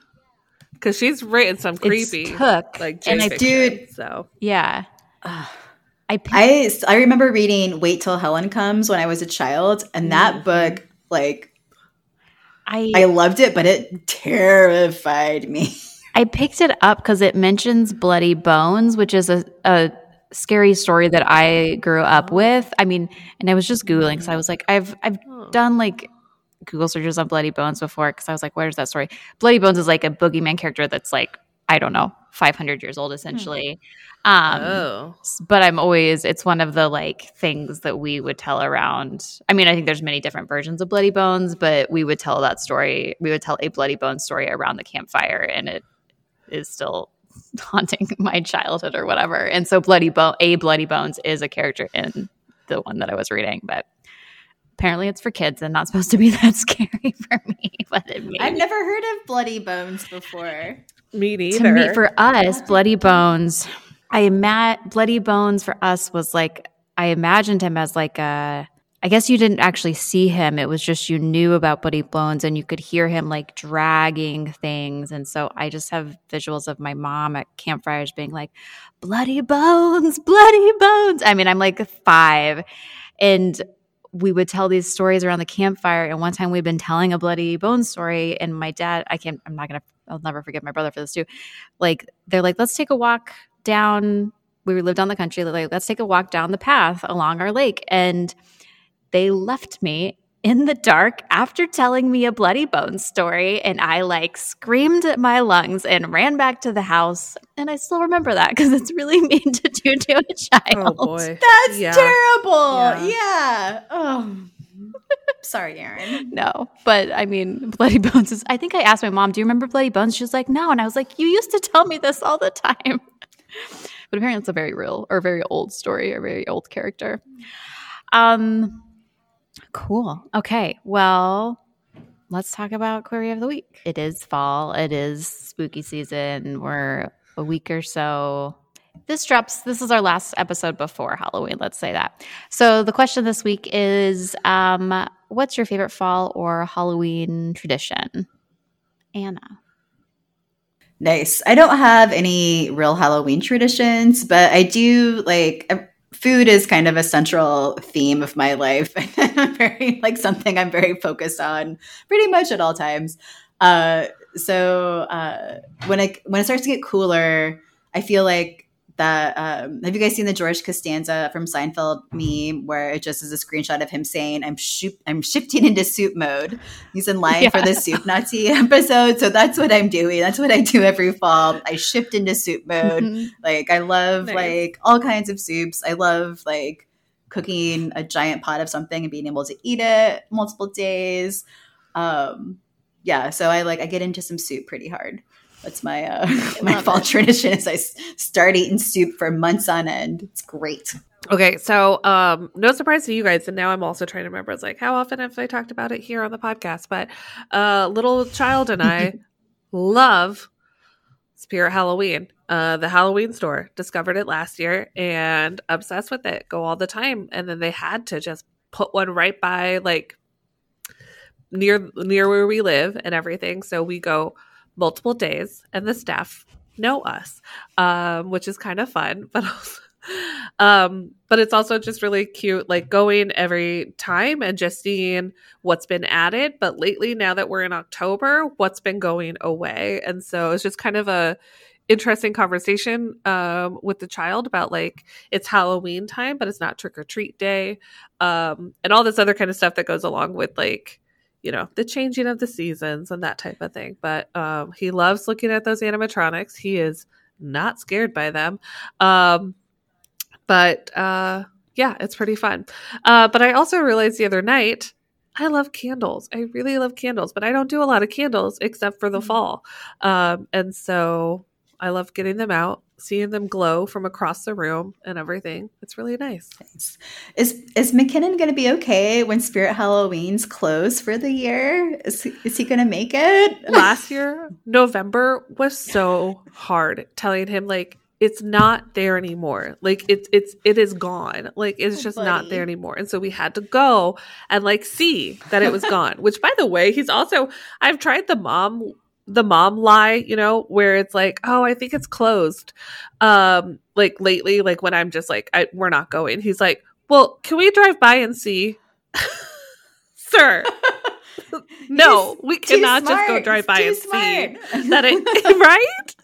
Because she's written some creepy it's took like and I did so yeah Ugh. I, picked- I I remember reading Wait Till Helen Comes when I was a child, and mm. that book like I I loved it, but it terrified me. I picked it up because it mentions Bloody Bones, which is a, a scary story that I grew up with. I mean, and I was just Googling, so I was like, I've I've done like Google searches on Bloody Bones before because I was like, where's that story? Bloody Bones is like a boogeyman character that's like, I don't know, five hundred years old, essentially. Um, oh. But I'm always – it's one of the, like, things that we would tell around – I mean, I think there's many different versions of Bloody Bones, but we would tell that story – we would tell a Bloody Bones story around the campfire, and it is still – haunting my childhood or whatever. And so Bloody Bo- a Bloody Bones is a character in the one that I was reading, but apparently it's for kids and not supposed to be that scary for me. But it made I've never heard of Bloody Bones before. Me neither. To me, for us, Bloody Bones, I ima- Bloody Bones for us was like, I imagined him as like a, I guess you didn't actually see him. It was just you knew about Bloody Bones and you could hear him like dragging things. And so I just have visuals of my mom at campfires being like, Bloody Bones, Bloody Bones. I mean, I'm like five. And we would tell these stories around the campfire. And one time we'd been telling a Bloody Bones story. And my dad, I can't, I'm not going to, I'll never forgive my brother for this too. Like, they're like, let's take a walk down. We lived on the country. Like, let's take a walk down the path along our lake. And they left me in the dark after telling me a Bloody Bones story, and I like screamed at my lungs and ran back to the house. And I still remember that because it's really mean to do to a child. Oh boy, that's yeah. terrible. Yeah. yeah. Oh, sorry, Erin. No, but I mean, Bloody Bones is. I think I asked my mom, "Do you remember Bloody Bones?" She was like, "No," and I was like, "You used to tell me this all the time." But apparently, it's a very real or very old story, or very old character. Um. Cool. Okay. Well, let's talk about Query of the Week. It is fall. It is spooky season. We're a week or so. This drops. This is our last episode before Halloween. Let's say that. So the question this week is, um, what's your favorite fall or Halloween tradition? Anna. Nice. I don't have any real Halloween traditions, but I do like – food is kind of a central theme of my life, and very like something I'm very focused on pretty much at all times. Uh, so uh, when it when it starts to get cooler, I feel like that. Um, have you guys seen the George Costanza from Seinfeld meme where it just is a screenshot of him saying, "I'm sh- I'm shifting into soup mode." He's in line yeah. for the Soup Nazi episode, so that's what I'm doing. That's what I do every fall. I shift into soup mode. Mm-hmm. Like I love nice. like all kinds of soups. I love like cooking a giant pot of something and being able to eat it multiple days. Um, yeah, so I like I get into some soup pretty hard. That's my uh, my fall it. tradition is I start eating soup for months on end. It's great. Okay, so um, no surprise to you guys. And now I'm also trying to remember. It's like, how often have I talked about it here on the podcast? But uh, little child and I love Spirit Halloween, uh, the Halloween store. Discovered it last year and obsessed with it. Go all the time. And then they had to just put one right by like near near where we live and everything. So we go multiple days, and the staff know us, um, which is kind of fun. But also, um, but it's also just really cute, like going every time and just seeing what's been added. But lately, now that we're in October, what's been going away, and so it's just kind of a interesting conversation um, with the child about like it's Halloween time, but it's not trick or treat day, um, and all this other kind of stuff that goes along with like, you know, the changing of the seasons and that type of thing. But um, he loves looking at those animatronics. He is not scared by them. Um, but uh, yeah, it's pretty fun. Uh, but I also realized the other night, I love candles. I really love candles, but I don't do a lot of candles except for the fall. Um, and so I love getting them out, seeing them glow from across the room and everything. It's really nice. Thanks. Is is McKinnon going to be okay when Spirit Halloween's closed for the year? Is he, is he going to make it? Last year, November was so hard, telling him like, it's not there anymore. Like it's it's it is gone. Like it's just Bloody. not there anymore. And so we had to go and like see that it was gone, which by the way, he's also, I've tried the mom the mom lie, you know, where it's like, oh, I think it's closed. Um, like lately, like when I'm just like, I, we're not going. He's like, well, can we drive by and see? Sir. No, we cannot smart. just go drive by and smart. see. That it, right?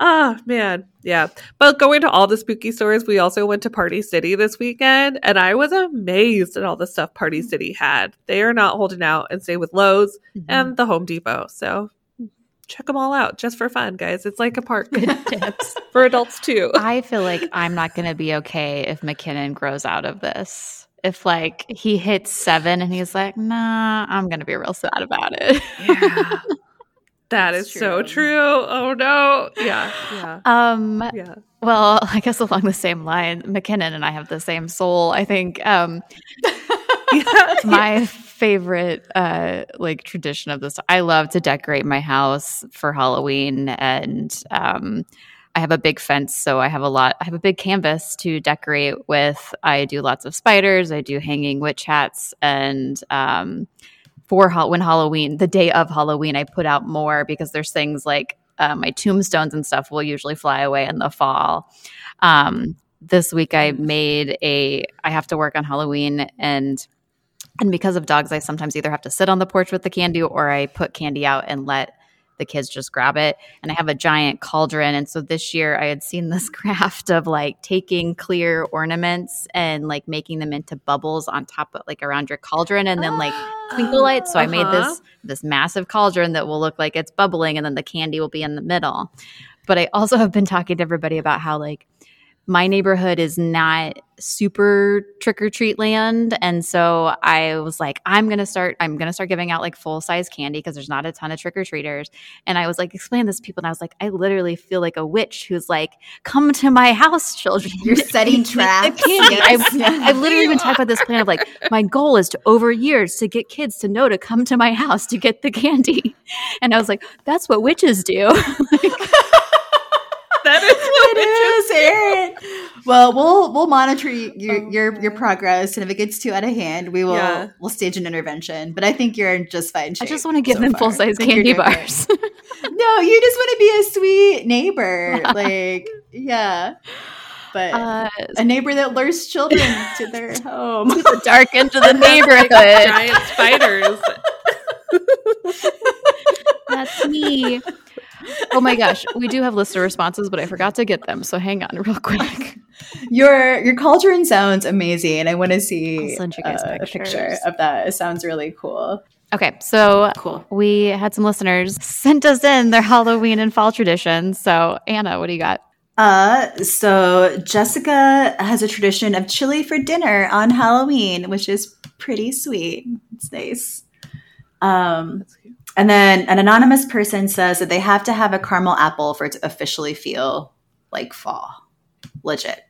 Oh, man. Yeah. But going to all the spooky stores, we also went to Party City this weekend, and I was amazed at all the stuff Party City had. They are not holding out and stay with Lowe's mm-hmm. and the Home Depot. So check them all out just for fun, guys. It's like a park for adults too. I feel like I'm not going to be okay if McKinnon grows out of this. If like he hits seven and he's like, nah, I'm going to be real sad about it. Yeah. That That's is true. so true. Oh, no. Yeah. Yeah. Um, yeah. Well, I guess along the same line, McKinnon and I have the same soul, I think. Um, yeah. My favorite uh, like tradition of this, I love to decorate my house for Halloween, and um, I have a big fence, so I have a lot. I have a big canvas to decorate with. I do lots of spiders. I do hanging witch hats, and um For when Halloween, the day of Halloween, I put out more because there's things like uh, my tombstones and stuff will usually fly away in the fall. Um, this week I made a – I have to work on Halloween, and and because of dogs, I sometimes either have to sit on the porch with the candy or I put candy out and let the kids just grab it. And I have a giant cauldron. And so this year I had seen this craft of like taking clear ornaments and like making them into bubbles on top of like around your cauldron and then like – twinkle lights. So uh-huh. I made this this massive cauldron that will look like it's bubbling, and then the candy will be in the middle. But I also have been talking to everybody about how like my neighborhood is not super trick-or-treat land, and so I was like, I'm gonna start I'm gonna start giving out like full-size candy because there's not a ton of trick-or-treaters. And I was like explaining this to people, and I was like, I literally feel like a witch who's like, come to my house, children. You're setting traps. Yes. I've, I've literally been talking about this plan of like, my goal is to over years to get kids to know to come to my house to get the candy. And I was like, that's what witches do. Like, that is what it is, Erin. Well, we'll we'll monitor your, oh, your your progress, and if it gets too out of hand, we will yeah. we'll stage an intervention. But I think you're just fine shape. I just want to give so them full size candy bars. No, you just want to be a sweet neighbor, like yeah, but uh, a neighbor that lures children to their home, to the dark end of the neighborhood, giant spiders. That's me. Oh my gosh, we do have listener responses, but I forgot to get them. So hang on real quick. Your your cauldron sounds amazing. I want to see uh, a picture of that. It sounds really cool. Okay, so cool. We had some listeners sent us in their Halloween and fall traditions. So Anna, what do you got? Uh, so Jessica has a tradition of chili for dinner on Halloween, which is pretty sweet. It's nice. Um, That's cute. And then an anonymous person says that they have to have a caramel apple for it to officially feel like fall. Legit.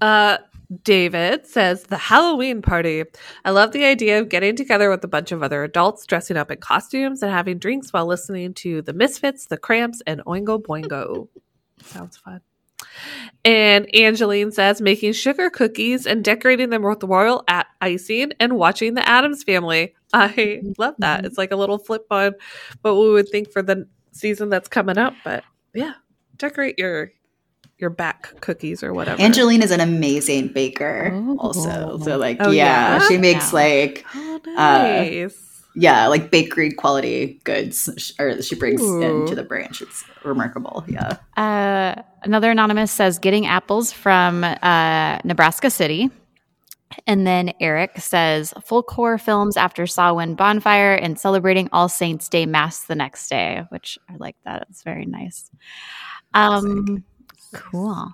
Uh, David says, the Halloween party. I love the idea of getting together with a bunch of other adults, dressing up in costumes, and having drinks while listening to The Misfits, The Cramps, and Oingo Boingo. Sounds fun. And Angeline says, making sugar cookies and decorating them with royal at- icing and watching The Addams Family. I love that. It's like a little flip on what we would think for the season that's coming up. But yeah, decorate your your back cookies or whatever. Angeline is an amazing baker oh. also. So like, oh, yeah, yeah, she makes yeah. like, oh, nice. uh, yeah, like bakery quality goods or she brings Ooh. into the branch. It's remarkable. Yeah. Uh, another anonymous says getting apples from uh, Nebraska City. And then Eric says, full core films after Samhain bonfire and celebrating All Saints Day Mass the next day, which I like that. It's very nice. Um, cool.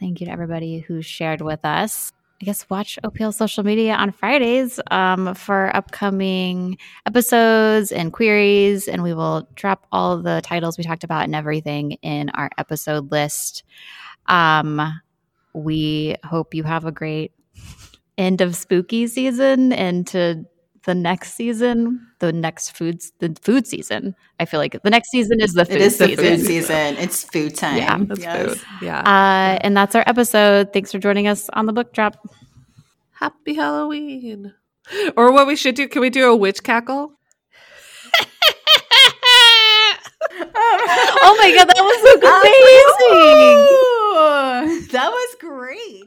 Thank you to everybody who shared with us. I guess watch O P L social media on Fridays um, for upcoming episodes and queries, and we will drop all the titles we talked about and everything in our episode list. Um, we hope you have a great end of spooky season and to the next season, the next foods, the food season. I feel like the next season is the food season. It is the food season. It's food time. Yeah, that's yes. food. Yeah. Uh, and that's our episode. Thanks for joining us on The Book Drop. Happy Halloween. Or what we should do, can we do a witch cackle? Oh my God, that was amazing. Ooh, that was great.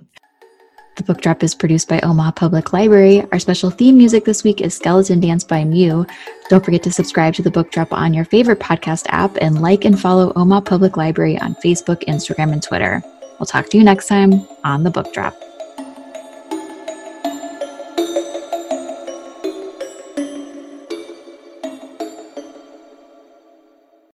The Book Drop is produced by Omaha Public Library. Our special theme music this week is Skeleton Dance by Mew. Don't forget to subscribe to The Book Drop on your favorite podcast app and like and follow Omaha Public Library on Facebook, Instagram, and Twitter. We'll talk to you next time on The Book Drop.